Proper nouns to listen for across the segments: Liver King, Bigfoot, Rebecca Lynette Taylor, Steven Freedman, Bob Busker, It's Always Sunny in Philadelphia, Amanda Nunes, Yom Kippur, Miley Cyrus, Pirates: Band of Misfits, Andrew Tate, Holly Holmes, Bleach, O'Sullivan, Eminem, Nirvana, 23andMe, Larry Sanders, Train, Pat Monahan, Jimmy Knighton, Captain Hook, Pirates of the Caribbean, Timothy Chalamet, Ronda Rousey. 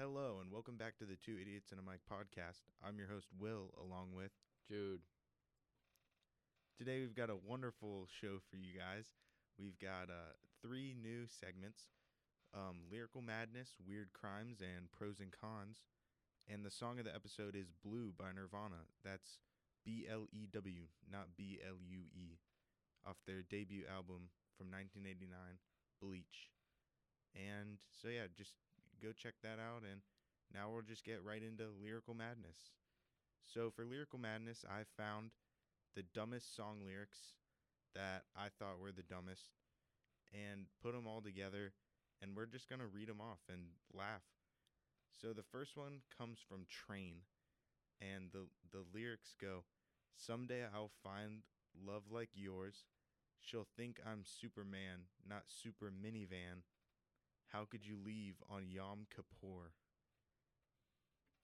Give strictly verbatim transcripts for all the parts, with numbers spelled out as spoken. Hello, and welcome back to the Two Idiots and a Mic podcast. I'm your host, Will, along with... Jude. Today we've got a wonderful show for you guys. We've got uh, three new segments, um, Lyrical Madness, Weird Crimes, and Pros and Cons. And the song of the episode is Blue by Nirvana. That's B L E W, not B L U E, off their debut album from nineteen eighty-nine, Bleach. And so, yeah, just go check that out. And now we'll just get right into Lyrical Madness. So for Lyrical Madness, I found the dumbest song lyrics that I thought were the dumbest and put them all together. And we're just going to read them off and laugh. So the first one comes from Train. And the, the lyrics go, someday I'll find love like yours. She'll think I'm Superman, not super minivan. How could you leave on Yom Kippur?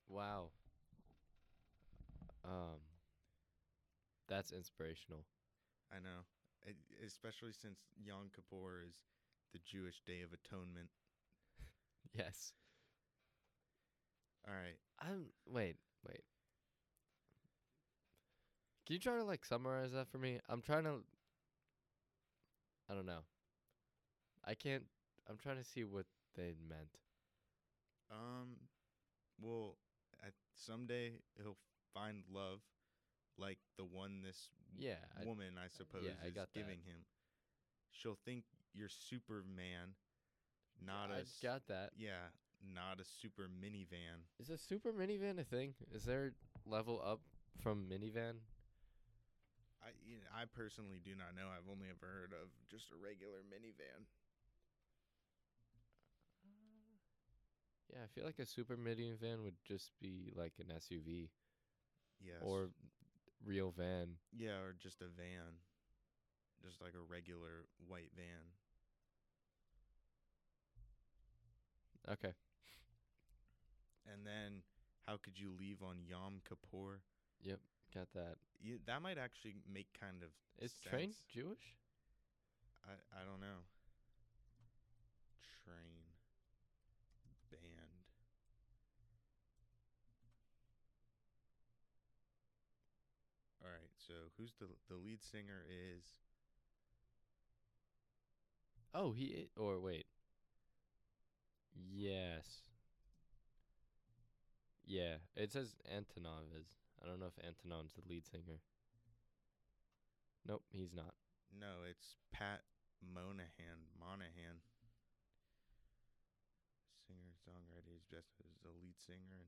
Wow. Um, that's inspirational. I know. It, especially since Yom Kippur is the Jewish Day of Atonement. Yes. All right. I'm, wait, wait. Can you try to, like, summarize that for me? I'm trying to... I don't know. I can't... I'm trying to see what they meant. Um, well, I, someday he'll find love like the one this yeah, woman, I, I suppose, yeah, is I giving that. him. She'll think you're Superman, not yeah, a... I got that. Yeah, not a super minivan. Is a super minivan a thing? Is there a level up from minivan? I, you know, I personally do not know. I've only ever heard of just a regular minivan. Yeah, I feel like a super minivan would just be like an S U V. Yes. Or real van. Yeah, or just a van. Just like a regular white van. Okay. And then, how could you leave on Yom Kippur? Yep, got that. Yeah, that might actually make kind of Is sense. Is Train Jewish? I, I don't know. Train. Band. All right, so who's the the lead singer is? Oh, he or wait. Yes. Yeah, it says Antonov is. I don't know if Antonov's the lead singer. Nope, he's not. No, it's Pat Monahan. Monahan. Singer, songwriter, is just as the lead singer and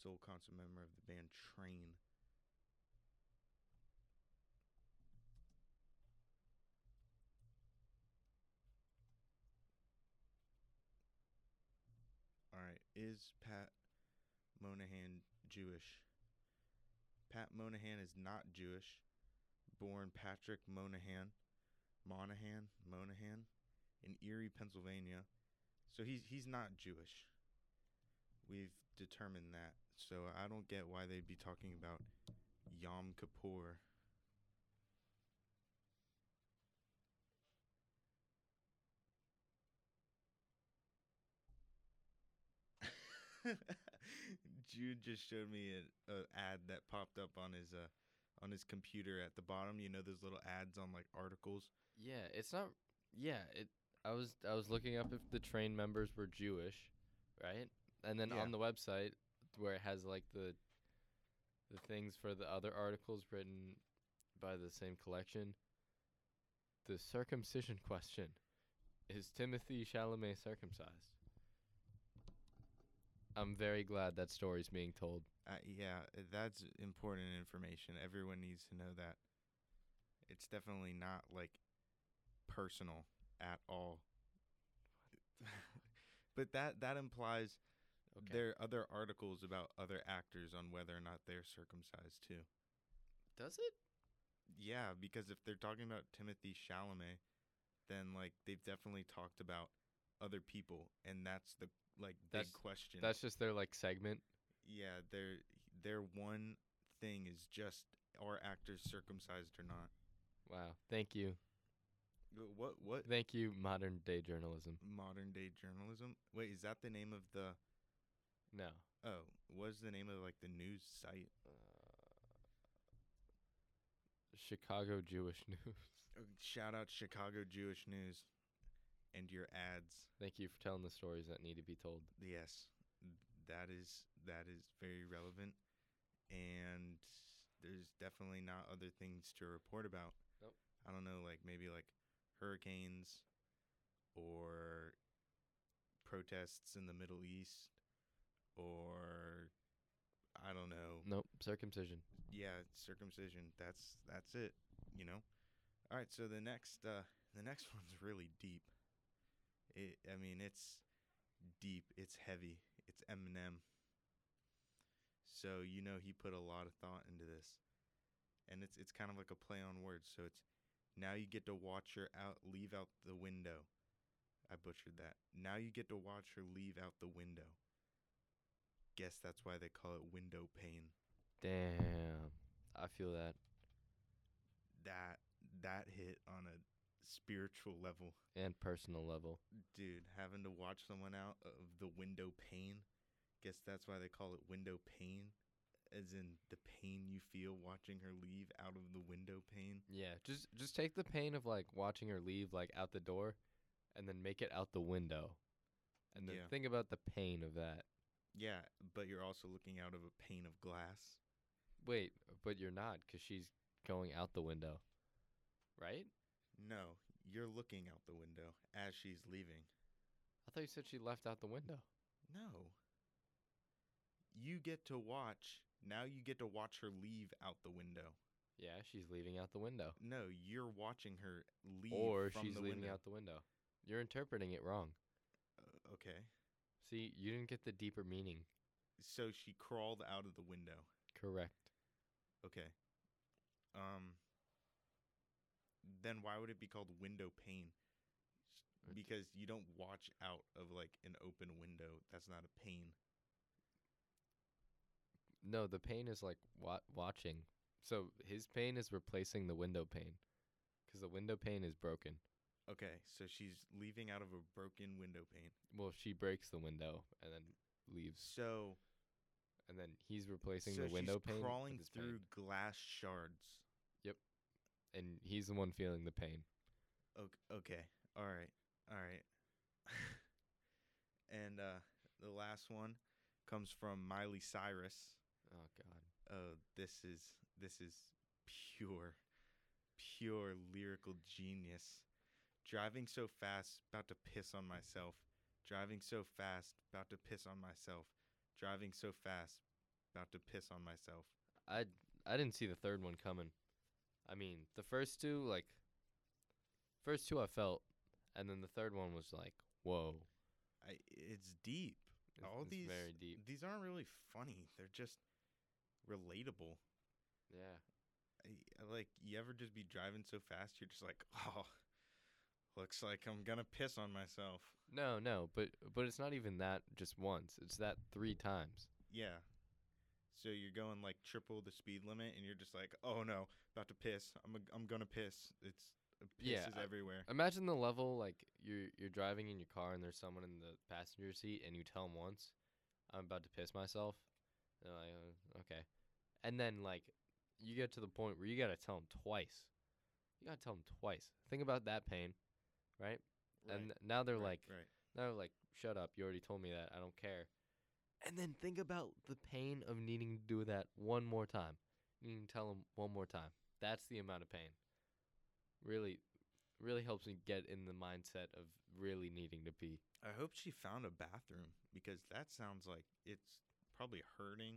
sole concert member of the band Train. All right, is Pat Monahan Jewish? Pat Monahan is not Jewish. Born Patrick Monahan, Monahan, Monahan, in Erie, Pennsylvania. So he's he's not Jewish. We've determined that. So I don't get why they'd be talking about Yom Kippur. Jude just showed me an ad that popped up on his uh on his computer at the bottom. You know those little ads on like articles. Yeah, it's not. Yeah, it. I was I was looking up if the Train members were Jewish, right? And then yeah. on the website where it has like the the things for the other articles written by the same collection, the circumcision question is Timothy Chalamet circumcised? I'm very glad that story's being told. Uh, yeah, that's important information. Everyone needs to know that. It's definitely not like personal. At all. But that that implies okay. There are other articles about other actors on whether or not they're circumcised too. Does it? Yeah, because if they're talking about Timothy Chalamet, then like they've definitely talked about other people, and that's the like that's, big question. That's just their like segment. Yeah, their their one thing is just are actors circumcised or not. Wow. Thank you. What what? Thank you, modern day journalism. Modern day journalism. Wait, is that the name of the No. Oh, what's the name of like the news site? Uh, Chicago Jewish News. Shout out Chicago Jewish News and your ads. Thank you for telling the stories that need to be told. Yes, that is that is very relevant, and there's definitely not other things to report about. Nope. I don't know, like maybe like hurricanes or protests in the Middle East. Or, I don't know. Nope, circumcision. Yeah, circumcision. That's that's it, you know? All right, so the next uh, the next one's really deep. It, I mean, it's deep. It's heavy. It's Eminem. So, you know, he put a lot of thought into this. And it's it's kind of like a play on words. So it's, now you get to watch her out, leave out the window. I butchered that. Now you get to watch her leave out the window. Guess that's why they call it window pane. Damn, I feel that. That that hit on a spiritual level and personal level. Dude, having to watch someone out of the window pane. Guess that's why they call it window pane, as in the pain you feel watching her leave out of the window pane. Yeah, just just take the pain of like watching her leave like out the door, and then make it out the window, and then yeah. think about the pain of that. Yeah, but you're also looking out of a pane of glass. Wait, but you're not, because she's going out the window, right? No, you're looking out the window as she's leaving. I thought you said she left out the window. No. You get to watch. Now you get to watch her leave out the window. Yeah, she's leaving out the window. No, you're watching her leave or from the window. Or she's leaving out the window. You're interpreting it wrong. Uh, okay. See, you didn't get the deeper meaning. So she crawled out of the window. Correct. Okay. Um. Then why would it be called window pane? Because you don't watch out of, like, an open window. That's not a pane. No, the pane is, like, wa- watching. So his pane is replacing the window pane. Because the window pane is broken. Okay, so she's leaving out of a broken window pane. Well, she breaks the window and then leaves. So, and then he's replacing so the window pane. So she's crawling through pain. glass shards. Yep, and he's the one feeling the pain. Okay, okay. all right, all right. And uh, the last one comes from Miley Cyrus. Oh God. Oh, uh, this is this is pure, pure lyrical genius. Driving so fast, about to piss on myself. Driving so fast, about to piss on myself. Driving so fast, about to piss on myself. I I didn't see the third one coming. I mean, the first two, like, first two I felt, and then the third one was like, whoa. I, it's deep. It's, All it's these, very deep. These aren't really funny. They're just relatable. Yeah. I, like, you ever just be driving so fast, you're just like, oh. Looks like I'm going to piss on myself. No, no, but but it's not even that just once. It's that three times. Yeah. So you're going like triple the speed limit and you're just like, "Oh no, about to piss. I'm a, I'm going to piss." It's piss yeah, is everywhere. I, imagine the level like you're you're driving in your car and there's someone in the passenger seat and you tell them once, "I'm about to piss myself." And they're like, oh, "Okay." And then like you get to the point where you got to tell them twice. You got to tell them twice. Think about that pain. Right? right? And now they're right, like, right. now they're like, shut up. You already told me that. I don't care. And then think about the pain of needing to do that one more time. You can tell them one more time. That's the amount of pain. Really, really helps me get in the mindset of really needing to pee. I hope she found a bathroom because that sounds like it's probably hurting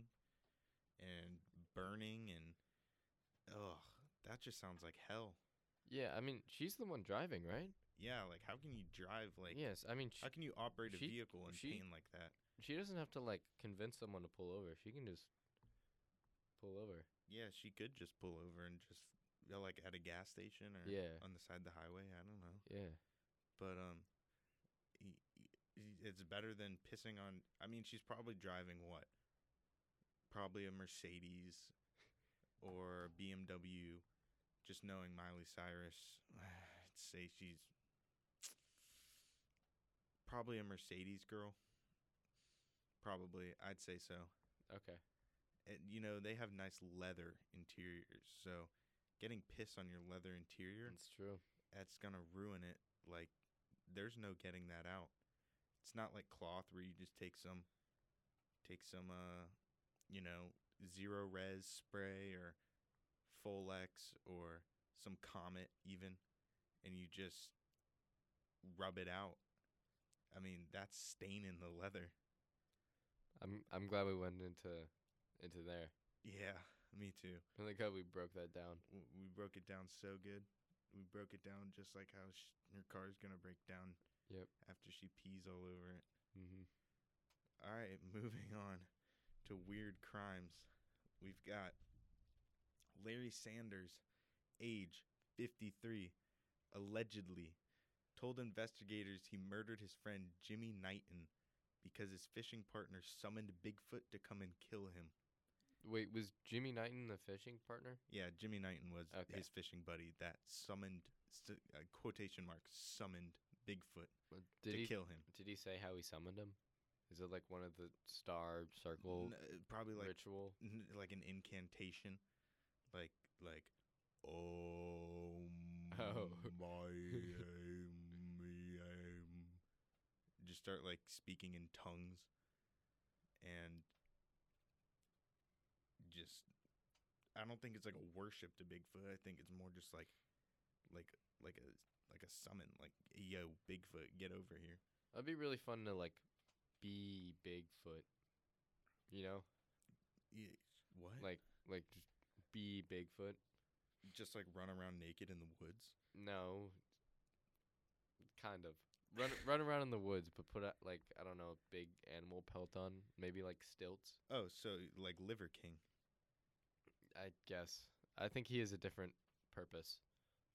and burning and, ugh, that just sounds like hell. Yeah, I mean, she's the one driving, right? Yeah, like, how can you drive, like... Yes, I mean... She, how can you operate a she, vehicle in she, pain like that? She doesn't have to, like, convince someone to pull over. She can just pull over. Yeah, she could just pull over and just, you know, like, at a gas station or yeah. on the side of the highway. I don't know. Yeah. But, um, it's better than pissing on... I mean, she's probably driving what? Probably a Mercedes or a B M W. Just knowing Miley Cyrus, I'd say she's... probably a Mercedes girl. Probably. I'd say so. Okay. And, you know, they have nice leather interiors, so getting piss on your leather interior, that's true. That's going to ruin it. Like, there's no getting that out. It's not like cloth where you just take some, take some, uh, you know, zero res spray or Folex or some Comet even, and you just rub it out. I mean, that's staining the leather. I'm I'm glad we went into into there. Yeah, me too. I'm really glad we broke that down. We broke it down so good. We broke it down just like how she, her car's gonna break down. Yep. After she pees all over it. Mm-hmm. All right, moving on to weird crimes. We've got Larry Sanders, age fifty-three, allegedly told investigators he murdered his friend Jimmy Knighton because his fishing partner summoned Bigfoot to come and kill him. Wait, was Jimmy Knighton the fishing partner? Yeah, Jimmy Knighton was okay. His fishing buddy that summoned, uh, quotation mark, summoned Bigfoot well, to he, kill him. Did he say how he summoned him? Is it like one of the star circle n- probably like, ritual? N- like an incantation. Like, like, oh, oh. my am. Just start, like, speaking in tongues and... Just, I don't think it's like a worship to Bigfoot. I think it's more just like, like, like a like a summon. Like, yo, Bigfoot, get over here. That'd be really fun to like, be Bigfoot. You know, yeah, what? Like, like just be Bigfoot. Just like run around naked in the woods. No. Kind of run run around in the woods, but put out like I don't know a big animal pelt on, maybe like stilts. Oh, so like Liver King. I guess. I think he has a different purpose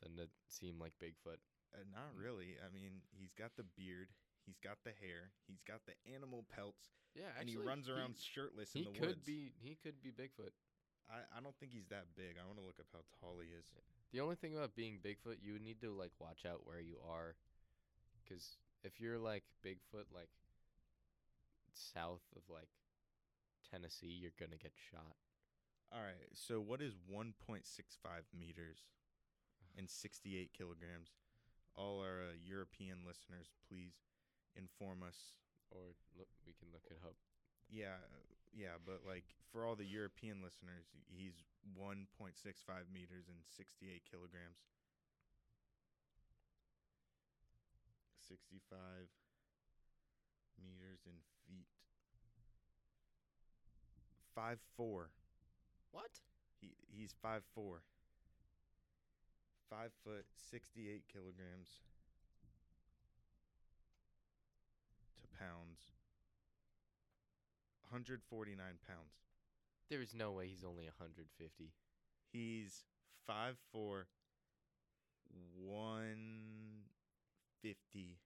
than to seem like Bigfoot. Uh, not really. I mean, he's got the beard. He's got the hair. He's got the animal pelts. Yeah, actually, and he runs around he, shirtless in the could woods. He could be. He could be Bigfoot. I, I don't think he's that big. I want to look up how tall he is. The only thing about being Bigfoot, you need to like watch out where you are, because if you're like Bigfoot, like south of like Tennessee, you're gonna get shot. All right, so what is one point six five meters and sixty-eight kilograms? All our uh, European listeners, please inform us. Or look, we can look it up. Yeah, yeah, but like for all the European listeners, he's one point six five meters and sixty-eight kilograms. sixty-five meters in feet. five foot four. What? He he's five foot four. five foot, sixty-eight kilograms to pounds. one hundred forty-nine pounds. There is no way he's only one hundred fifty. He's five foot four, one fifty,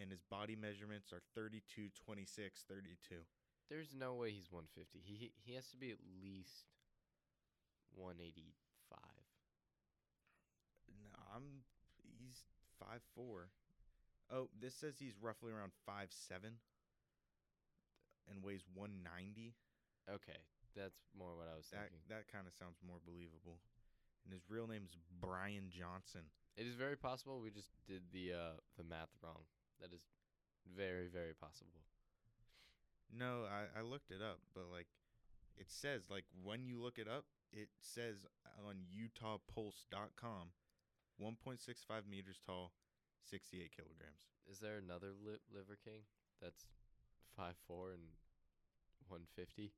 and his body measurements are thirty-two, twenty-six, thirty-two. There's no way he's one fifty. He he has to be at least one eighty-five. No, I'm. He's five foot four. Oh, this says he's roughly around five foot seven, and weighs one ninety. Okay, that's more what I was that, thinking. That kind of sounds more believable. And his real name is Brian Johnson. It is very possible we just did the uh, the math wrong. That is very, very possible. No, I, I looked it up, but, like, it says, like, when you look it up, it says on Utah Pulse dot com, one point six five meters tall, sixty-eight kilograms. Is there another li- Liver King that's five foot four and one fifty?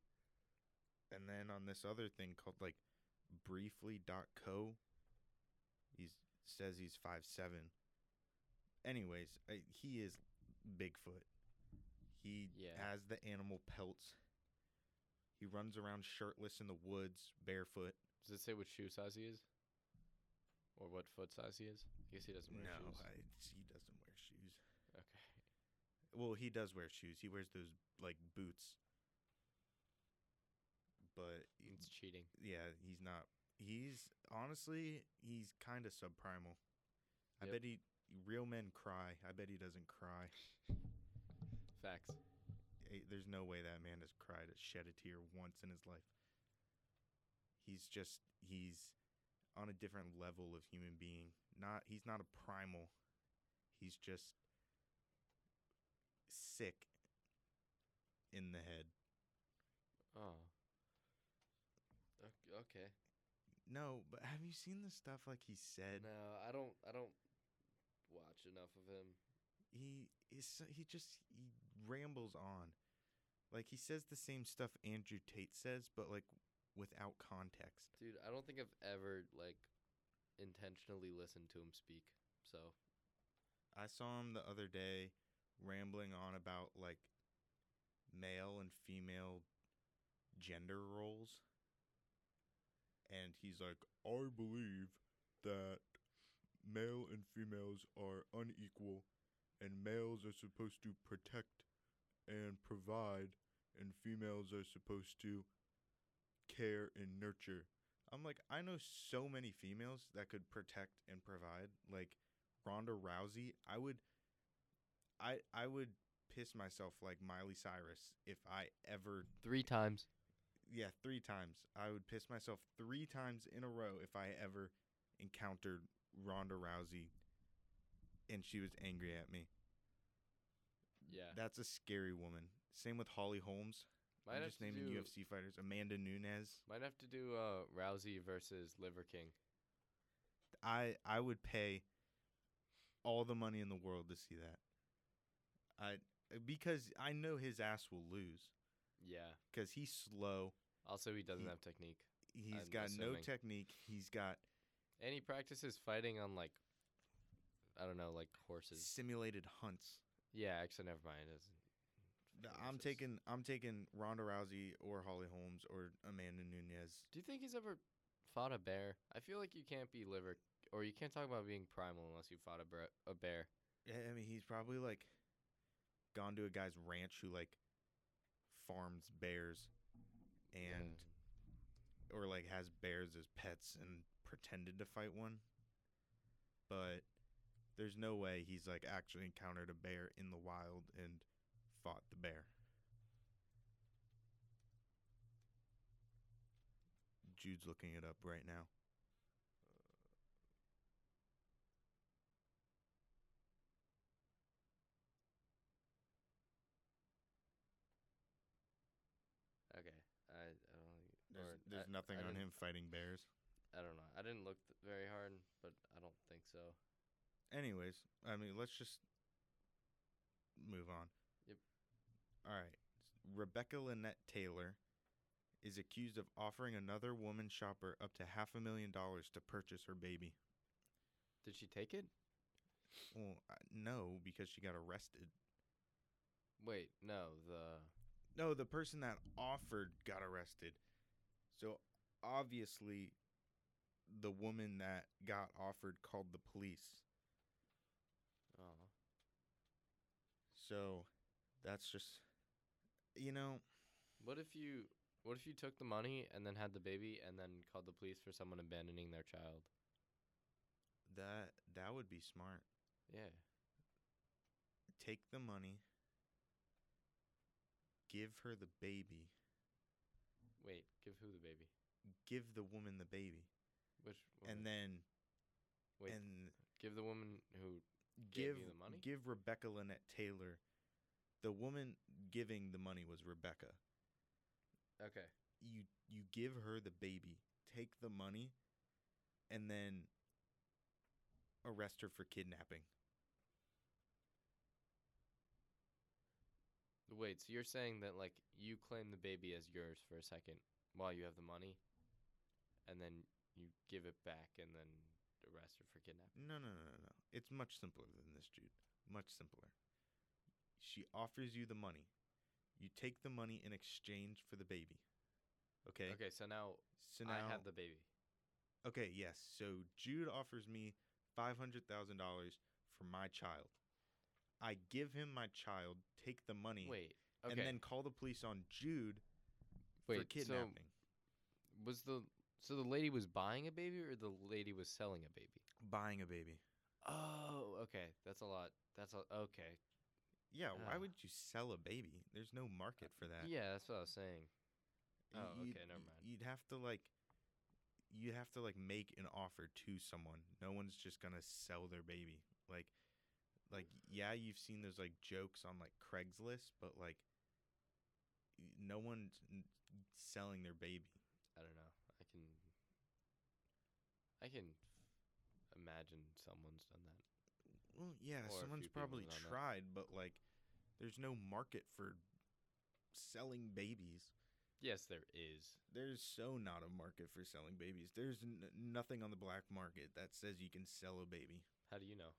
And then on this other thing called, like, briefly dot co, he's... says he's five foot seven. Anyways, I, he is Bigfoot. He yeah. has the animal pelts. He runs around shirtless in the woods, barefoot. Does it say what shoe size he is? Or what foot size he is? I guess he doesn't wear no, shoes. No, he doesn't wear shoes. Okay. Well, he does wear shoes. He wears those, like, boots. But... It's cheating. Yeah, he's not... He's, honestly, he's kind of subprimal. I yep. bet he, real men cry. I bet he doesn't cry. Facts. there's no way that man has cried, shed a tear once in his life. He's just, he's on a different level of human being. Not, he's not a primal. He's just sick in the head. Oh. Okay. No, but have you seen the stuff like he said? No, I don't. I don't watch enough of him. He is. He just he rambles on, like he says the same stuff Andrew Tate says, but like without context. Dude, I don't think I've ever like intentionally listened to him speak. So, I saw him the other day rambling on about like male and female gender roles. And he's like, I believe that male and females are unequal, and males are supposed to protect and provide, and females are supposed to care and nurture. I'm like, I know so many females that could protect and provide. Like Ronda Rousey, I would, I I would piss myself like Miley Cyrus if I ever three times. Yeah, three times. I would piss myself three times in a row if I ever encountered Ronda Rousey and she was angry at me. Yeah. That's a scary woman. Same with Holly Holmes. Might I'm just naming do, U F C fighters. Amanda Nunes. Might have to do uh, Rousey versus Liver King. I I would pay all the money in the world to see that. I Because I know his ass will lose. Yeah. Because he's slow. Also, he doesn't he, have technique. He's I'm got assuming. no technique. He's got... And he practices fighting on, like, I don't know, like horses. Simulated hunts. Yeah, actually, never mind. It's, it's I'm just... taking I'm taking Ronda Rousey or Holly Holmes or Amanda Nunes. Do you think he's ever fought a bear? I feel like you can't be liver... Or you can't talk about being primal unless you fought a, bre- a bear. Yeah, I mean, he's probably, like, gone to a guy's ranch who, like, farms bears and yeah. or like has bears as pets and pretended to fight one, but there's no way he's like actually encountered a bear in the wild and fought the bear. Jude's looking it up right now. Okay, I, I don't. There's, or, there's I, nothing I on him fighting bears. I don't know. I didn't look th- very hard, but I don't think so. Anyways, I mean, let's just move on. Yep. All right. Rebecca Lynette Taylor is accused of offering another woman shopper up to half a million dollars to purchase her baby. Did she take it? Well, no, because she got arrested. Wait, no, the. No, the person that offered got arrested. So, obviously, the woman that got offered called the police. Oh. So, that's just, you know. What if you What if you took the money and then had the baby and then called the police for someone abandoning their child? That That would be smart. Yeah. Take the money. Give her the baby. Wait, give who the baby? Give the woman the baby. Which woman? And then... Wait, and give the woman who give, gave you the money? Give Rebecca Lynette Taylor. The woman giving the money was Rebecca. Okay. You you give her the baby. Take the money. And then arrest her for kidnapping. Wait, so you're saying that, like, you claim the baby as yours for a second while you have the money, and then you give it back and then arrest her for kidnapping? No, no, no, no, no. It's much simpler than this, Jude. Much simpler. She offers you the money. You take the money in exchange for the baby. Okay? Okay, so now, so now I have the baby. Okay, yes. So Jude offers me five hundred thousand dollars for my child. I give him my child, take the money, Wait, okay. and then call the police on Jude Wait, for kidnapping. So was the so the lady was buying a baby, or the lady was selling a baby? Buying a baby. Oh, okay. That's a lot. That's a, okay. Yeah, why uh, would you sell a baby? There's no market for that. Yeah, that's what I was saying. Oh, you'd, okay, never mind. You'd have to like, you have to like make an offer to someone. No one's just gonna sell their baby. Like, like yeah, you've seen those like jokes on like Craigslist, but like, no one's selling their baby. I don't know. I can, I can imagine someone's done that. Well, yeah, or someone's probably tried, but, like, there's no market for selling babies. Yes, there is. There's so not a market for selling babies. There's n- nothing on the black market that says you can sell a baby. How do you know?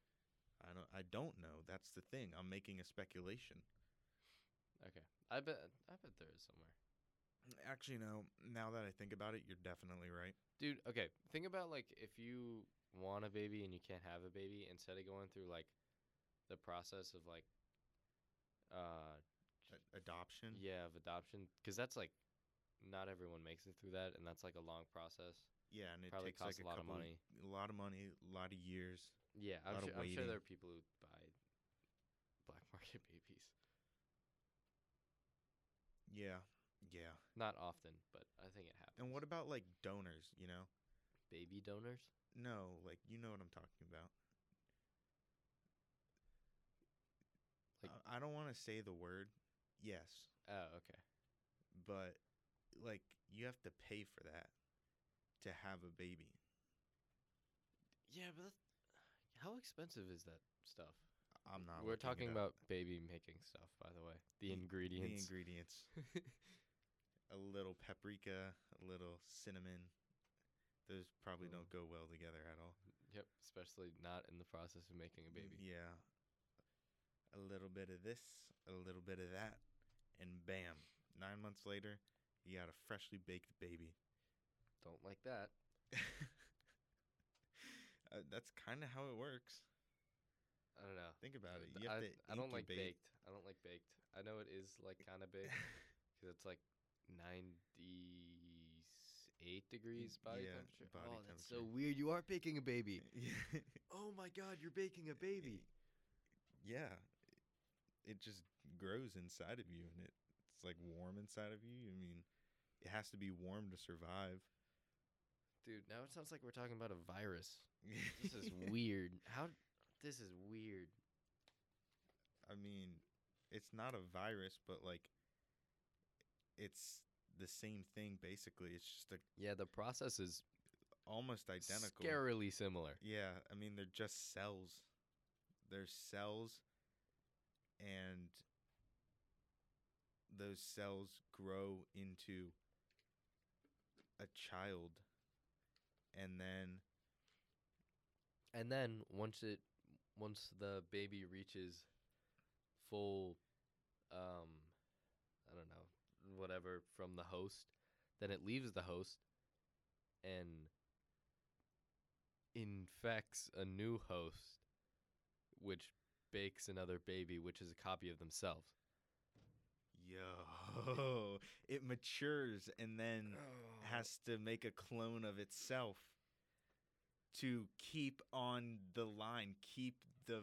I don't I don't know. That's the thing. I'm making a speculation. Okay. I bet I bet there is somewhere. Actually, no. Now that I think about it, you're definitely right. Dude, okay. Think about, like, if you want a baby and you can't have a baby, instead of going through like the process of like uh adoption yeah of adoption because that's like not everyone makes it through that, and that's like a long process. Yeah, and it probably takes costs like a, a lot couple, of money a lot of money a lot of years. Yeah, I'm sure, I'm sure there are people who buy black market babies. Yeah, yeah, not often, but I think it happens. And what about like donors, you know, baby donors? No, like, you know what I'm talking about. Like, I, I don't want to say the word yes. Oh, okay. But, like, you have to pay for that to have a baby. Yeah, but that's, how expensive is that stuff? I'm not We're talking about baby-making stuff, by the way. The, the ingredients. The ingredients. A little paprika, a little cinnamon. Those probably don't go well together at all. Yep, especially not in the process of making a baby. Yeah. A little bit of this, a little bit of that, and bam. Nine months later, you got a freshly baked baby. Don't like that. uh, that's kind of how it works. I don't know. Think about it. You have I, to I don't like baked. I don't like baked. I know it is like kind of baked because it's like ninety-eight degrees body yeah, temperature. Body oh, that's temperature. So weird. You are baking a baby. Oh, my God. You're baking a baby. Yeah. It just grows inside of you, and it, it's, like, warm inside of you. I mean, it has to be warm to survive. Dude, now it sounds like we're talking about a virus. This is weird. How? This is weird. I mean, it's not a virus, but, like, it's the same thing, basically. It's just a... Yeah, the process is... Almost identical. Scarily similar. Yeah, I mean, they're just cells. They're cells, and those cells grow into a child, and then... And then, once it... Once the baby reaches full... Um, I don't know... whatever from the host, then it leaves the host and infects a new host, which bakes another baby, which is a copy of themselves. Yo, it matures and then oh. has to make a clone of itself to keep on the line, keep the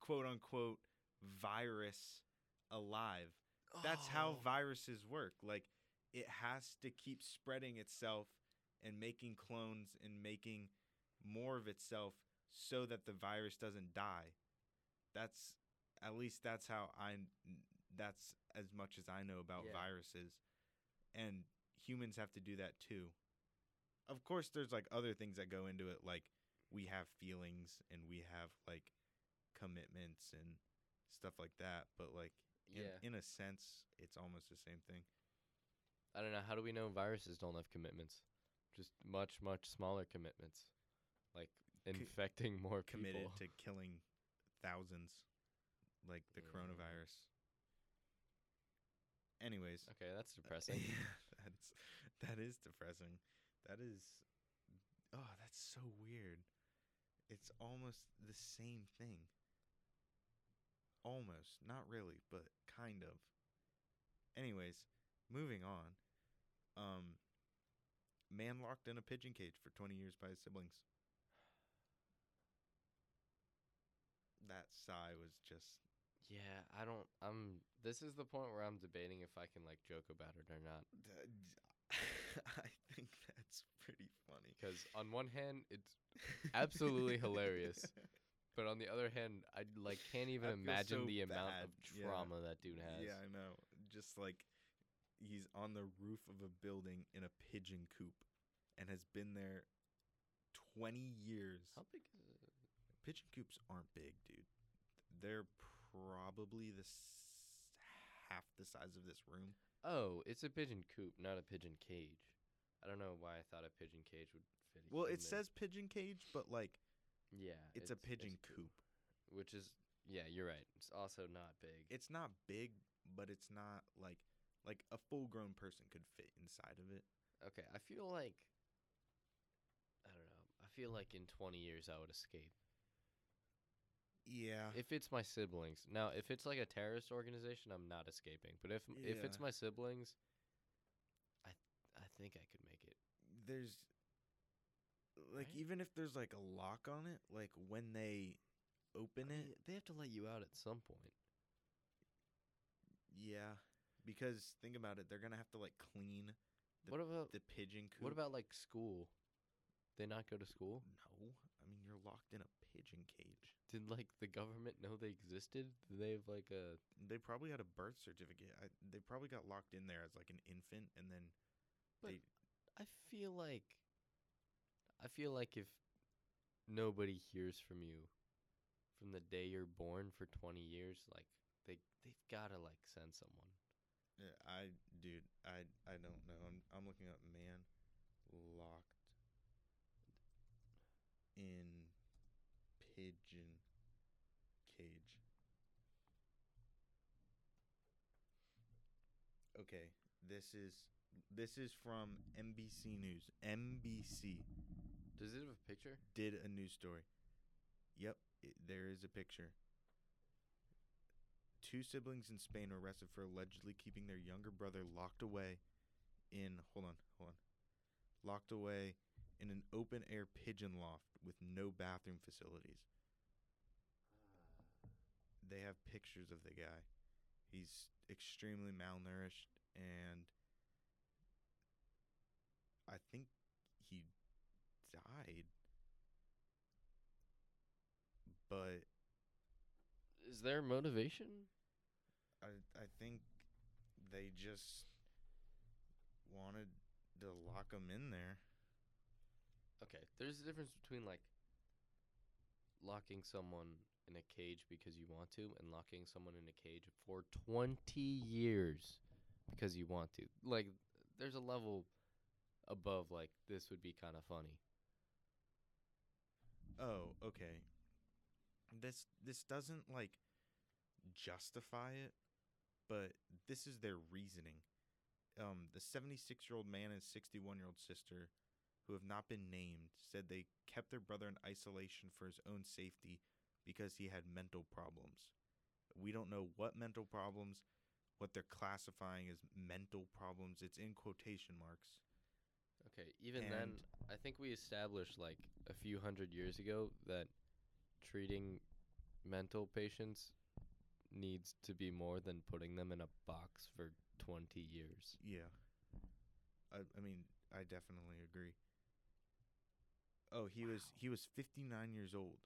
quote-unquote virus alive. That's how viruses work. Like, it has to keep spreading itself and making clones and making more of itself so that the virus doesn't die. That's, at least that's how I, that's as much as I know about yeah. viruses. And humans have to do that too. Of course, there's, like, other things that go into it. Like, we have feelings and we have, like, commitments and stuff like that. But, like... In, yeah. in a sense, it's almost the same thing. I don't know. How do we know viruses don't have commitments? Just much, much smaller commitments, like infecting more people. Committed to killing thousands, like the yeah. coronavirus. Anyways. Okay, that's depressing. Yeah, that's that is depressing. That is, oh, that's so weird. It's almost the same thing. Almost. Not really, but kind of. Anyways, moving on. Um, man locked in a pigeon cage for twenty years by his siblings. That sigh was just Yeah, I don't. I'm. This is the point where I'm debating if I can like joke about it or not. I think that's pretty funny. Because on one hand, it's absolutely hilarious, but on the other hand, I like can't even imagine so the bad. amount of trauma yeah. that dude has. Yeah, I know. Just like he's on the roof of a building in a pigeon coop, and has been there twenty years. How big is it? Pigeon coops aren't big, dude. They're probably the s- half the size of this room. Oh, it's a pigeon coop, not a pigeon cage. I don't know why I thought a pigeon cage would fit. Well, it says pigeon cage, but like, yeah, it's, it's a pigeon it's coop. coop, which is yeah, you're right. It's also not big. It's not big, but it's not like like a full-grown person could fit inside of it. Okay, I feel like I don't know. I feel like in twenty years I would escape. Yeah. If it's my siblings. Now, if it's like a terrorist organization, I'm not escaping. But if yeah. if it's my siblings, I I think I could make it. There's like right? even if there's like a lock on it, like when they open I mean, it, they have to let you out at some point. Yeah, because think about it, they're going to have to like clean the what about, the pigeon coop. What about like school? They not go to school? No. I mean, you're locked in a pigeon cage. Did, like, the government know they existed? Did they have, like, a... They probably had a birth certificate. I, they probably got locked in there as, like, an infant, and then but they... I feel like... I feel like if nobody hears from you from the day you're born for twenty years, like, they, they've got to, like, send someone. Yeah, I... Dude, I, I don't know. I'm, I'm looking up, man, locked in pigeon cage. Okay, this is this is from N B C News. N B C. Does it have a picture? Did a news story. Yep, it, there is a picture. Two siblings in Spain were arrested for allegedly keeping their younger brother locked away in hold on, hold on. Locked away in an open-air pigeon loft with no bathroom facilities. They have pictures of the guy. He's extremely malnourished, and I think he died. But is there motivation? I I think they just wanted to lock him in there. Okay, there's a difference between, like, locking someone in a cage because you want to and locking someone in a cage for twenty years because you want to. Like, there's a level above, like, this would be kind of funny. Oh, okay. This this doesn't, like, justify it, but this is their reasoning. Um, the seventy-six-year-old man and sixty-one-year-old sister who have not been named, said they kept their brother in isolation for his own safety because he had mental problems. We don't know what mental problems, what they're classifying as mental problems. It's in quotation marks. Okay, even and then, I think we established like a few hundred years ago that treating mental patients needs to be more than putting them in a box for twenty years. Yeah. I, I mean, I definitely agree. Oh, he wow. was he was fifty-nine years old.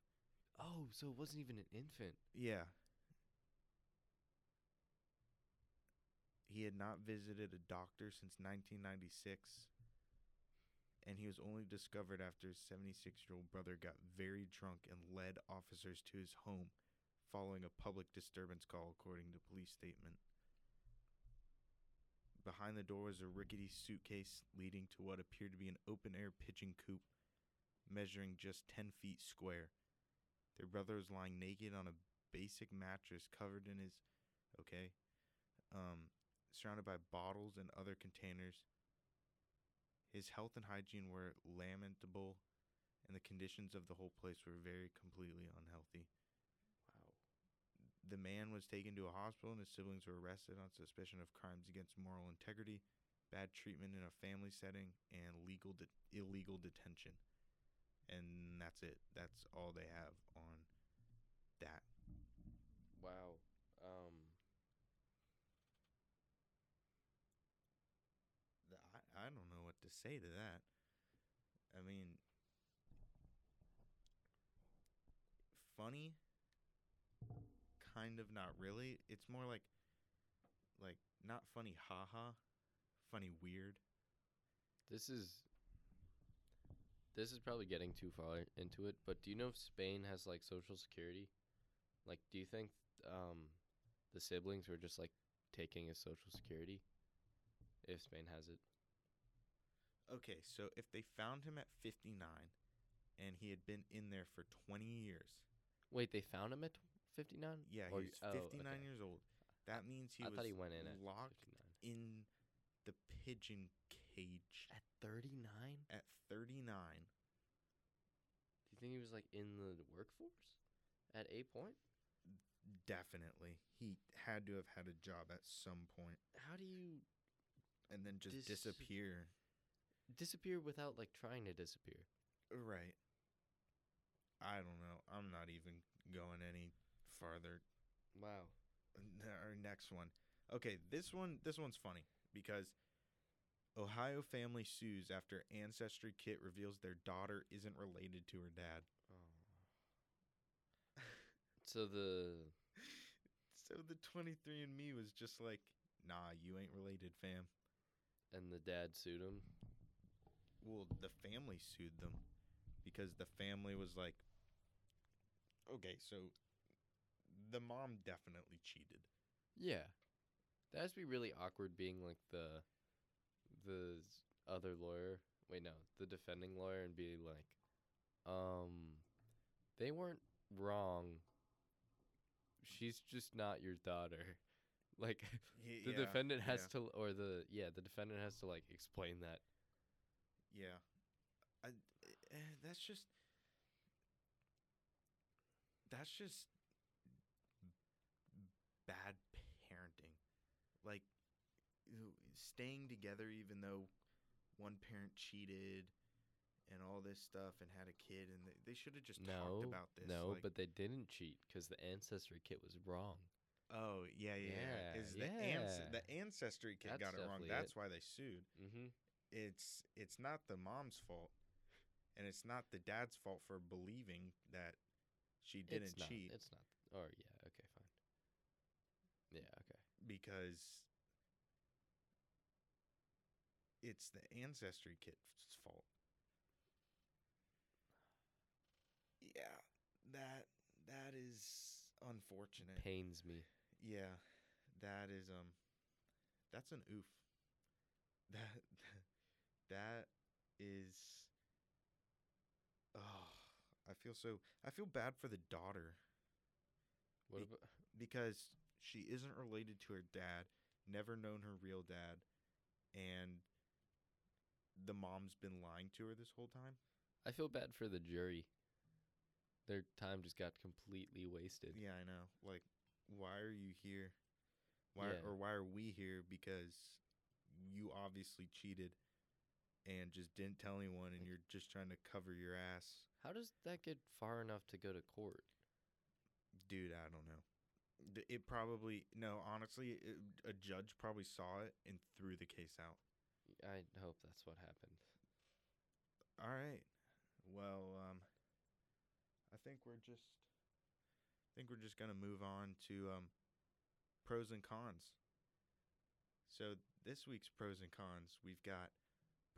Oh, so it wasn't even an infant. Yeah. He had not visited a doctor since nineteen ninety-six, and he was only discovered after his seventy-six-year-old brother got very drunk and led officers to his home following a public disturbance call, according to police statement. Behind the door was a rickety suitcase leading to what appeared to be an open-air pigeon coop measuring just ten feet square. Their brother was lying naked on a basic mattress covered in his, okay, um, surrounded by bottles and other containers. His health and hygiene were lamentable, and the conditions of the whole place were very completely unhealthy. Wow. The man was taken to a hospital, and his siblings were arrested on suspicion of crimes against moral integrity, bad treatment in a family setting, and legal de- illegal detention. And that's it. That's all they have on that. Wow. I don't know what to say to that. I mean, funny, kind of not really. It's more like, like not funny, haha, funny, weird. This is, this is probably getting too far into it, but do you know if Spain has, like, Social Security? Like, do you think um, the siblings were just, like, taking his Social Security if Spain has it? Okay, so if they found him at fifty-nine and he had been in there for twenty years. Wait, they found him at fifty-nine? Yeah, he or, was fifty-nine oh, okay. years old. That means he I was thought he went in at locked fifty-nine. In the pigeon cage. At thirty-nine? At thirty-nine. Do you think he was, like, in the workforce at a point? Definitely. He had to have had a job at some point. How do you... And then just dis- disappear. Disappear without, like, trying to disappear. Right. I don't know. I'm not even going any farther. Wow. Our next one. Okay, this one. This one's funny because Ohio family sues after Ancestry kit reveals their daughter isn't related to her dad. Oh. So the... So the twenty-three and me was just like, nah, you ain't related, fam. And the dad sued him? Well, the family sued them because the family was like, okay, so the mom definitely cheated. Yeah. That has to be really awkward being like the the other lawyer. Wait, no, the defending lawyer and be like, um, they weren't wrong. She's just not your daughter. Like, the yeah, defendant has yeah. to, or the, yeah, the defendant has to, like, explain that. Yeah. I, that's just, that's just bad parenting. Like, staying together even though one parent cheated and all this stuff and had a kid, and they, they should have just no, talked about this. No, like, but they didn't cheat because the Ancestry kit was wrong. Oh, yeah, yeah, yeah. Is yeah. The, ans- the Ancestry kid That's got it wrong. That's it. Why they sued. Mm-hmm. It's it's not the mom's fault, and it's not the dad's fault for believing that she didn't it's not, cheat. It's not. Oh, yeah, okay, fine. Yeah, okay. Because it's the Ancestry kid's fault. Yeah, that that is unfortunate. Pains me. Yeah, that is um, that's an oof. That that is. Oh, I feel so. I feel bad for the daughter. What about? Because she isn't related to her dad, never known her real dad, and the mom's been lying to her this whole time. I feel bad for the jury. Their time just got completely wasted. Yeah, I know. Like, why are you here? Why yeah. or why are we here? Because you obviously cheated and just didn't tell anyone, and you're just trying to cover your ass. How does that get far enough to go to court? Dude, I don't know. It probably, no, honestly, it, a judge probably saw it and threw the case out. I hope that's what happened. All right. Well, um, I think we're just, I think we're just going to move on to um, pros and cons. So this week's pros and cons, we've got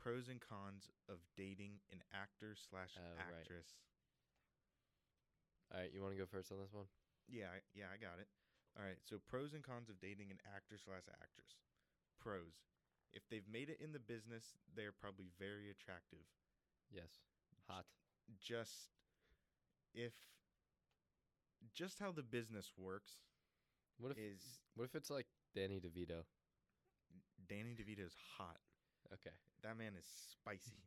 pros and cons of dating an actor slash actress. Uh, right. All right, you want to go first on this one? Yeah, yeah, I got it. All right, so pros and cons of dating an actor slash actress. Pros. If they've made it in the business, they're probably very attractive. Yes. Hot. Just if just how the business works. What if is, what if it's like Danny DeVito? Danny DeVito's hot. Okay. That man is spicy.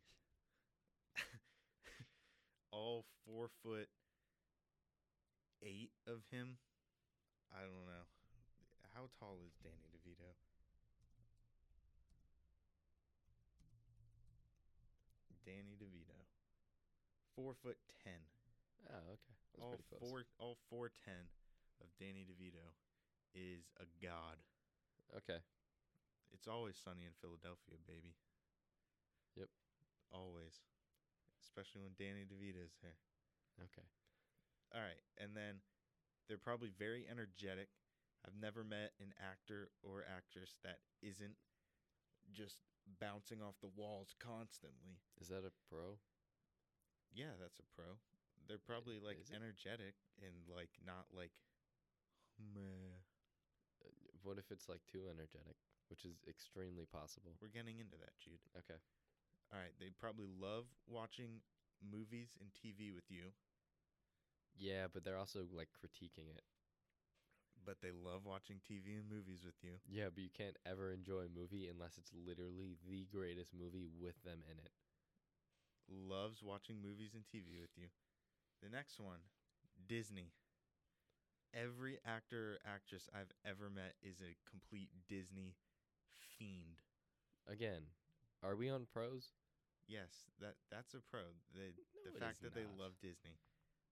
All four foot eight of him. I don't know. How tall is Danny DeVito? Danny DeVito. Four foot ten. Oh, okay. That's all pretty close. four all four ten of Danny DeVito is a god. Okay. It's Always Sunny in Philadelphia, baby. Yep. Always. Especially when Danny DeVito is there. Okay. All right. And then they're probably very energetic. I've never met an actor or actress that isn't just bouncing off the walls constantly. Is that a pro? Yeah, that's a pro. They're probably, like, is energetic it? And, like, not, like, meh. What if it's, like, too energetic, which is extremely possible? We're getting into that, Jude. Okay. All right. They probably love watching movies and T V with you. Yeah, but they're also, like, critiquing it. But they love watching T V and movies with you. Yeah, but you can't ever enjoy a movie unless it's literally the greatest movie with them in it. Loves watching movies and T V with you. The next one, Disney. Every actor or actress I've ever met is a complete Disney fiend. Again, are we on pros? Yes, that that's a pro. The, no, the fact that not. They love Disney.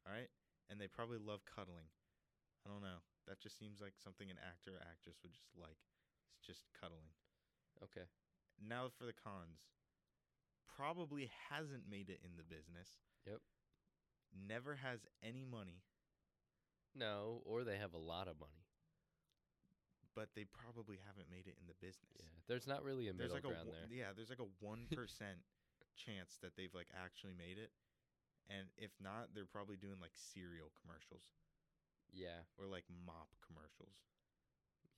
All right? And they probably love cuddling. I don't know. That just seems like something an actor or actress would just like. It's just cuddling. Okay. Now for the cons. Probably hasn't made it in the business. Yep. Never has any money. No, or they have a lot of money. But they probably haven't made it in the business. Yeah, there's not really a middle there's like ground a, there. Yeah, there's like a one percent chance that they've like actually made it. And if not, they're probably doing like cereal commercials. Yeah. Or like mop commercials.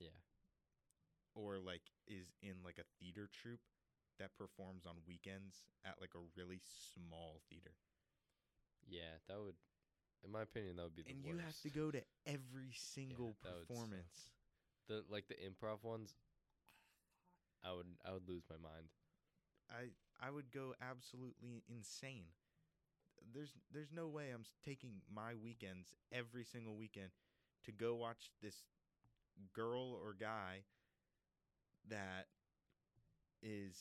Yeah. Or like is in like a theater troupe that performs on weekends at like a really small theater. Yeah, that would, in my opinion, that would be the and worst. And you have to go to every single yeah, performance. The like the improv ones, I would I would lose my mind. I I would go absolutely insane. There's there's no way I'm taking my weekends every single weekend to go watch this girl or guy that is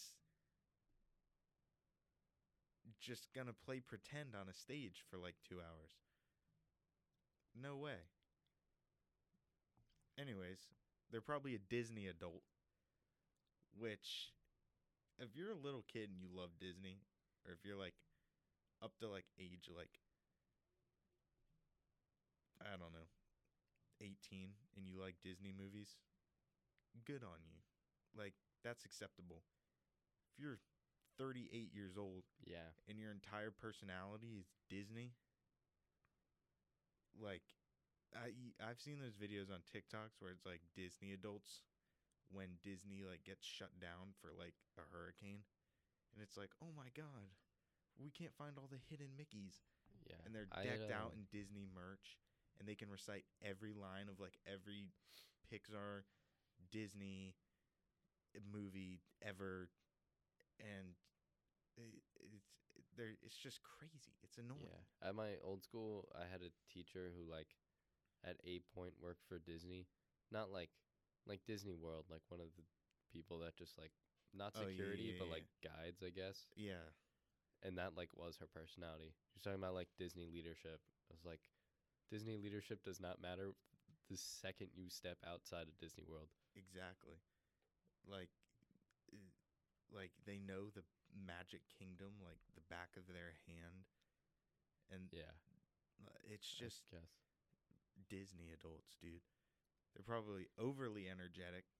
just going to play pretend on a stage for like two hours. No way. Anyways, they're probably a Disney adult, which if you're a little kid and you love Disney, or if you're like up to like age like, I don't know, eighteen and you like Disney movies, good on you. Like, that's acceptable. If you're thirty-eight years old, yeah, and your entire personality is Disney, like, I, I've seen those videos on TikToks where it's like Disney adults when Disney like gets shut down for like a hurricane, and it's like, oh my God, we can't find all the hidden Mickeys. Yeah, and they're decked out in Disney merch, and they can recite every line of like every Pixar, Disney movie ever. And it, it's there. It's just crazy. It's annoying. Yeah. At my old school, I had a teacher who, like, at a point worked for Disney, not like, like Disney World, like one of the people that just like not security, oh, yeah, yeah, but yeah. like guides, I guess. Yeah. And that like was her personality. You're talking about like Disney leadership. I was like, Disney leadership does not matter the second you step outside of Disney World. Exactly. Like. It, Like, they know the Magic Kingdom, like, the back of their hand. And yeah, it's just Disney adults, dude. They're probably overly energetic.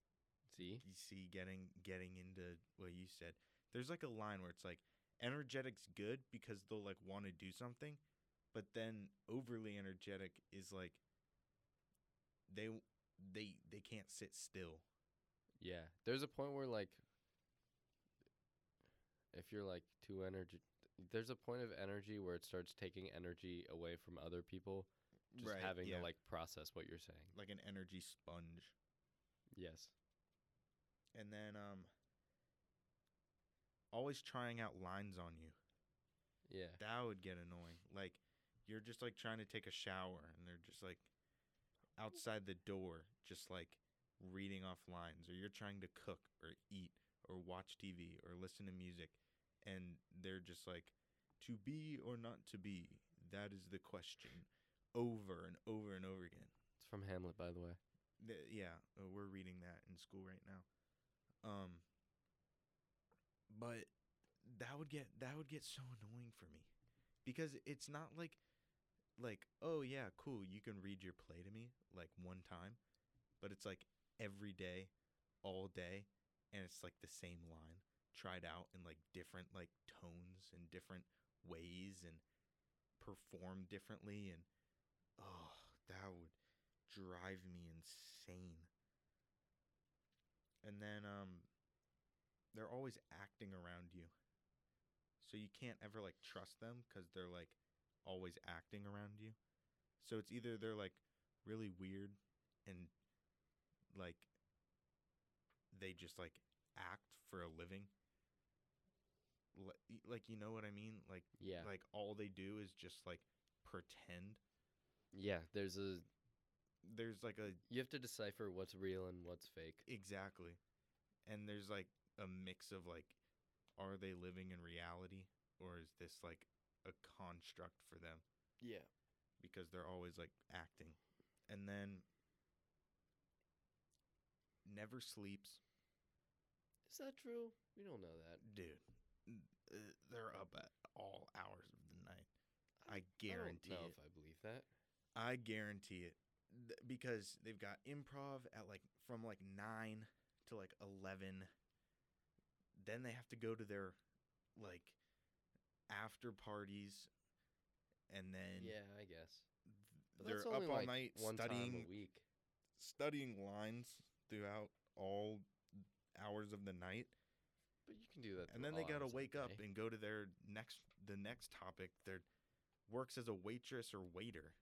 See? You see, getting, getting into what you said. There's, like, a line where it's, like, energetic's good because they'll, like, want to do something. But then overly energetic is, like, they they they can't sit still. Yeah. There's a point where, like... If you're, like, too energy... There's a point of energy where it starts taking energy away from other people. Just right, having yeah. to, like, process what you're saying. Like an energy sponge. Yes. And then, um... always trying out lines on you. Yeah. That would get annoying. Like, you're just, like, trying to take a shower, and they're just, like, outside the door, just, like, reading off lines. Or you're trying to cook or eat or watch T V or listen to music, and they're just like, to be or not to be, that is the question, over and over and over again. It's from Hamlet, by the way. The, yeah, we're reading that in school right now. Um, but that would get that would get so annoying for me, because it's not like like oh yeah cool you can read your play to me like one time, but it's like every day, all day, and it's like the same line tried out in like different like tones and different ways and performed differently, and oh, that would drive me insane. And then um they're always acting around you, so you can't ever like trust them because they're like always acting around you. So it's either they're like really weird and like they just like act for a living, like, you know what I mean? Like, yeah, like all they do is just like pretend. Yeah, there's a there's like a you have to decipher what's real and what's fake. Exactly. And there's like a mix of like, are they living in reality or is this like a construct for them? Yeah, because they're always like acting. And then never sleeps. Is that true? We don't know that, dude. They're up at all hours of the night. I guarantee it. I don't know if I believe that. I guarantee it, because they've got improv at like from like nine to like eleven. Then they have to go to their like after parties, and then yeah, I guess they're up all night studying a week, studying lines throughout all hours of the night. But you can do that. And then they gotta wake up and go to their next the next topic. Their works as a waitress or waiter,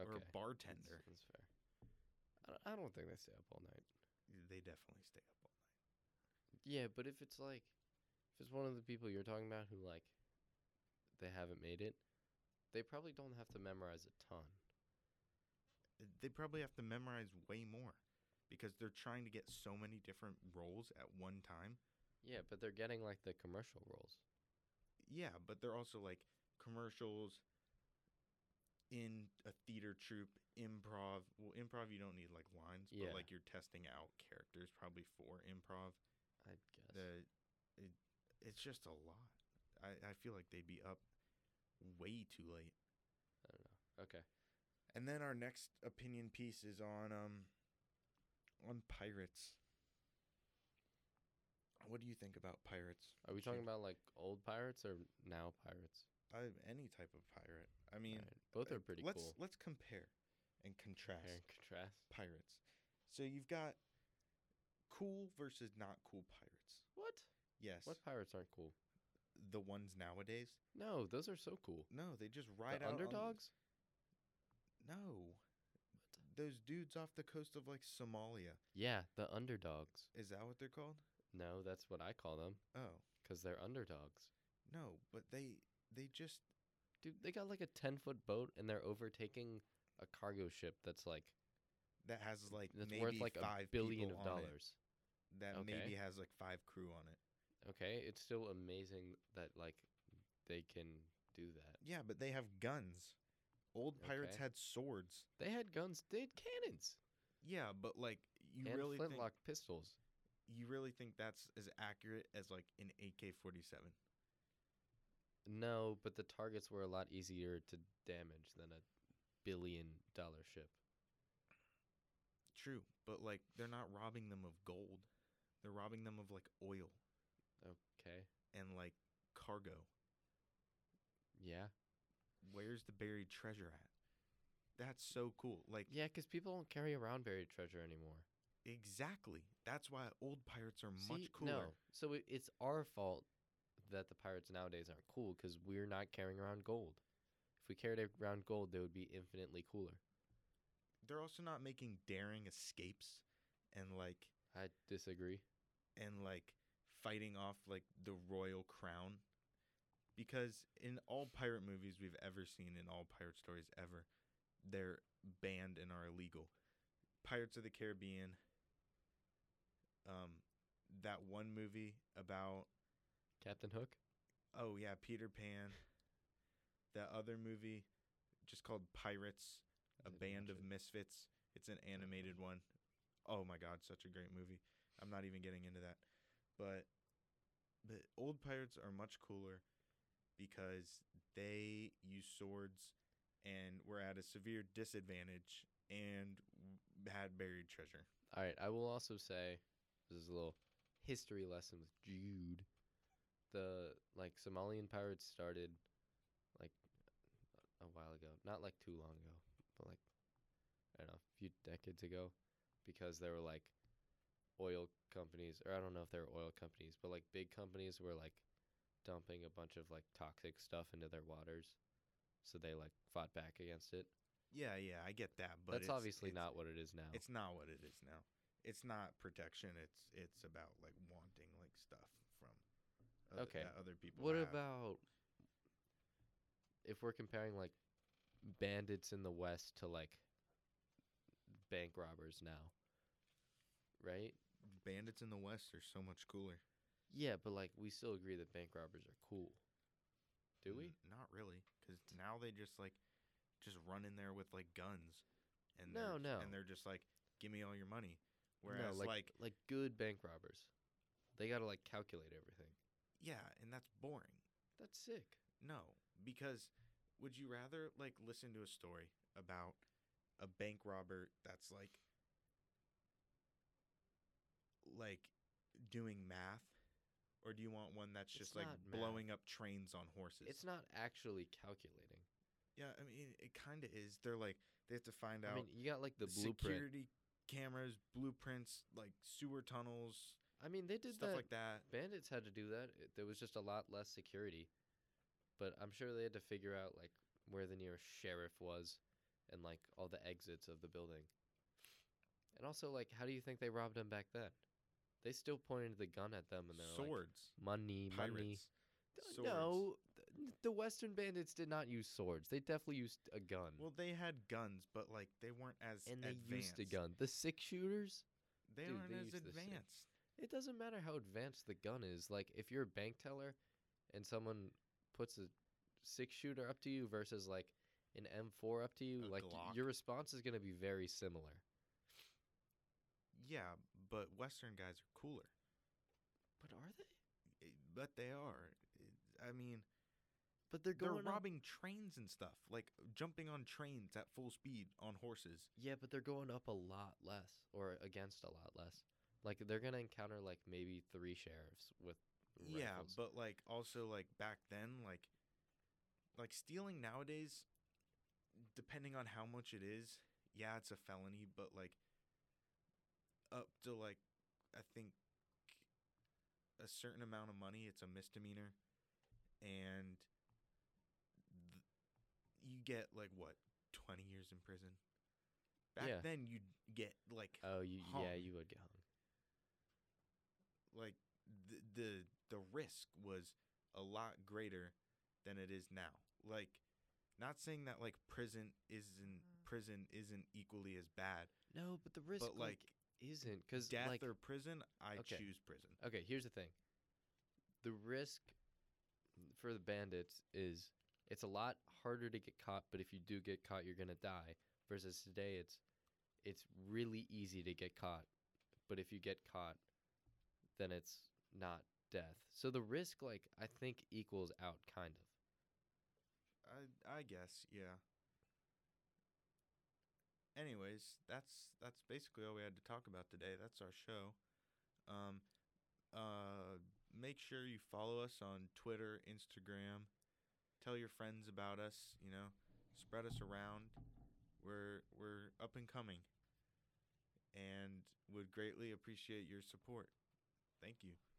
okay, or a bartender. That's, that's fair. I don't, I don't think they stay up all night. They definitely stay up all night. Yeah, but if it's like, if it's one of the people you're talking about who like, they haven't made it, they probably don't have to memorize a ton. They probably have to memorize way more, because they're trying to get so many different roles at one time. Yeah, but they're getting, like, the commercial roles. Yeah, but they're also, like, commercials in a theater troupe, improv. Well, improv, you don't need, like, lines. Yeah. But, like, you're testing out characters probably for improv. I guess. The, it, it's just a lot. I, I feel like they'd be up way too late. I don't know. Okay. And then our next opinion piece is on... um. on pirates. What do you think about pirates? Are we talking about like old pirates or now pirates? I, any type of pirate. I mean, right. Both are pretty let's, cool. Let's compare and contrast. Compare and contrast pirates. So you've got cool versus not cool pirates. What? Yes. What pirates aren't cool? The ones nowadays? No, those are so cool. No, they just ride the out underdogs? On the... No. Those dudes off the coast of, like, Somalia. Yeah, the underdogs. Is that what they're called? No, that's what I call them. Oh. Because they're underdogs. No, but they they just... Dude, they got, like, a ten-foot boat, and they're overtaking a cargo ship that's, like... That has, like, that's maybe worth, like, five a billion of dollars. It, that okay. Maybe has, like, five crew on it. Okay, it's still amazing that, like, they can do that. Yeah, but they have guns. Old pirates okay. had swords. They had guns. They had cannons. Yeah, but like you and really flintlock think, pistols. You really think that's as accurate as like an A K forty-seven? No, but the targets were a lot easier to damage than a billion dollar ship. True, but like they're not robbing them of gold. They're robbing them of like oil. Okay. And like cargo. Yeah. Where's the buried treasure at? That's so cool. Like yeah, because people don't carry around buried treasure anymore. Exactly. That's why old pirates are See, much cooler. No. So it's our fault that the pirates nowadays aren't cool, because we're not carrying around gold. If we carried around gold, they would be infinitely cooler. They're also not making daring escapes and like... I disagree. And like fighting off like the royal crown. Because in all pirate movies we've ever seen, in all pirate stories ever, they're banned and are illegal. Pirates of the Caribbean, um, that one movie about... Captain Hook? Oh, yeah, Peter Pan. That other movie just called Pirates, A Band of Misfits. It's an animated one. Oh, my God, such a great movie. I'm not even getting into that. But the old pirates are much cooler because they use swords and were at a severe disadvantage and had buried treasure. All right, I will also say, this is a little history lesson with Jude. The, like, Somalian pirates started, like, a while ago. Not, like, too long ago, but, like, I don't know, a few decades ago. Because there were, like, oil companies, or I don't know if there were oil companies, but, like, big companies were, like, dumping a bunch of, like, toxic stuff into their waters. So they, like, fought back against it. Yeah, yeah, I get that. But That's it's, obviously it's, not what it is now. It's not what it is now. It's not protection. It's it's about, like, wanting, like, stuff from other, okay. that other people What have. About if we're comparing, like, bandits in the West to, like, bank robbers now, right? Bandits in the West are so much cooler. Yeah, but, like, we still agree that bank robbers are cool. Do we? Not really, because now they just, like, just run in there with, like, guns. And no, no. And they're just like, give me all your money. Whereas, no, like, like... like, good bank robbers. They got to, like, calculate everything. Yeah, and that's boring. That's sick. No, because would you rather, like, listen to a story about a bank robber that's, like, like, doing math? Or do you want one that's just, like, blowing up trains on horses? It's not actually calculating. Yeah, I mean, it kind of is. They're, like, they have to find out. I mean, you got, like, the blueprint. Security cameras, blueprints, like, sewer tunnels. I mean, they did stuff like that. Bandits had to do that. It, there was just a lot less security. But I'm sure they had to figure out, like, where the nearest sheriff was and, like, all the exits of the building. And also, like, how do you think they robbed them back then? They still pointed the gun at them and they're swords. Like, money, Pirates. Money. Swords. No, the Western bandits did not use swords. They definitely used a gun. Well, they had guns, but, like, they weren't as and advanced. And they used a gun. The six shooters? They dude, aren't they as advanced. It doesn't matter how advanced the gun is. Like, if you're a bank teller and someone puts a six shooter up to you versus, like, an M four up to you, a like, Glock. Your response is going to be very similar. Yeah, but Western guys are cooler. But are they? But they are. I mean, but they're going they're robbing up... trains and stuff, like jumping on trains at full speed on horses. Yeah, but they're going up a lot less, or against a lot less. Like, they're gonna encounter, like, maybe three sheriffs with rifles. Yeah, but, like, also, like, back then, like, like stealing nowadays, depending on how much it is, yeah, it's a felony, but, like, up to, like, I think a certain amount of money, it's a misdemeanor, and th- you get, like, what, twenty years in prison? Back yeah. then, you'd get, like, oh, you, hung. Yeah, you would get hung. Like, the, the the risk was a lot greater than it is now. Like, not saying that, like, prison isn't prison isn't equally as bad. No, but the risk, but, like, like isn't because death like, or prison I okay. choose prison. Okay, here's the thing. The risk for the bandits is it's a lot harder to get caught, but if you do get caught, you're gonna die. Versus today, it's it's really easy to get caught, but if you get caught, then it's not death. So the risk, like, I think equals out, kind of. I I guess, yeah. Anyways, that's that's basically all we had to talk about today. That's our show. Um, uh, make sure you follow us on Twitter, Instagram. Tell your friends about us. You know, spread us around. We're we're up and coming, and would greatly appreciate your support. Thank you.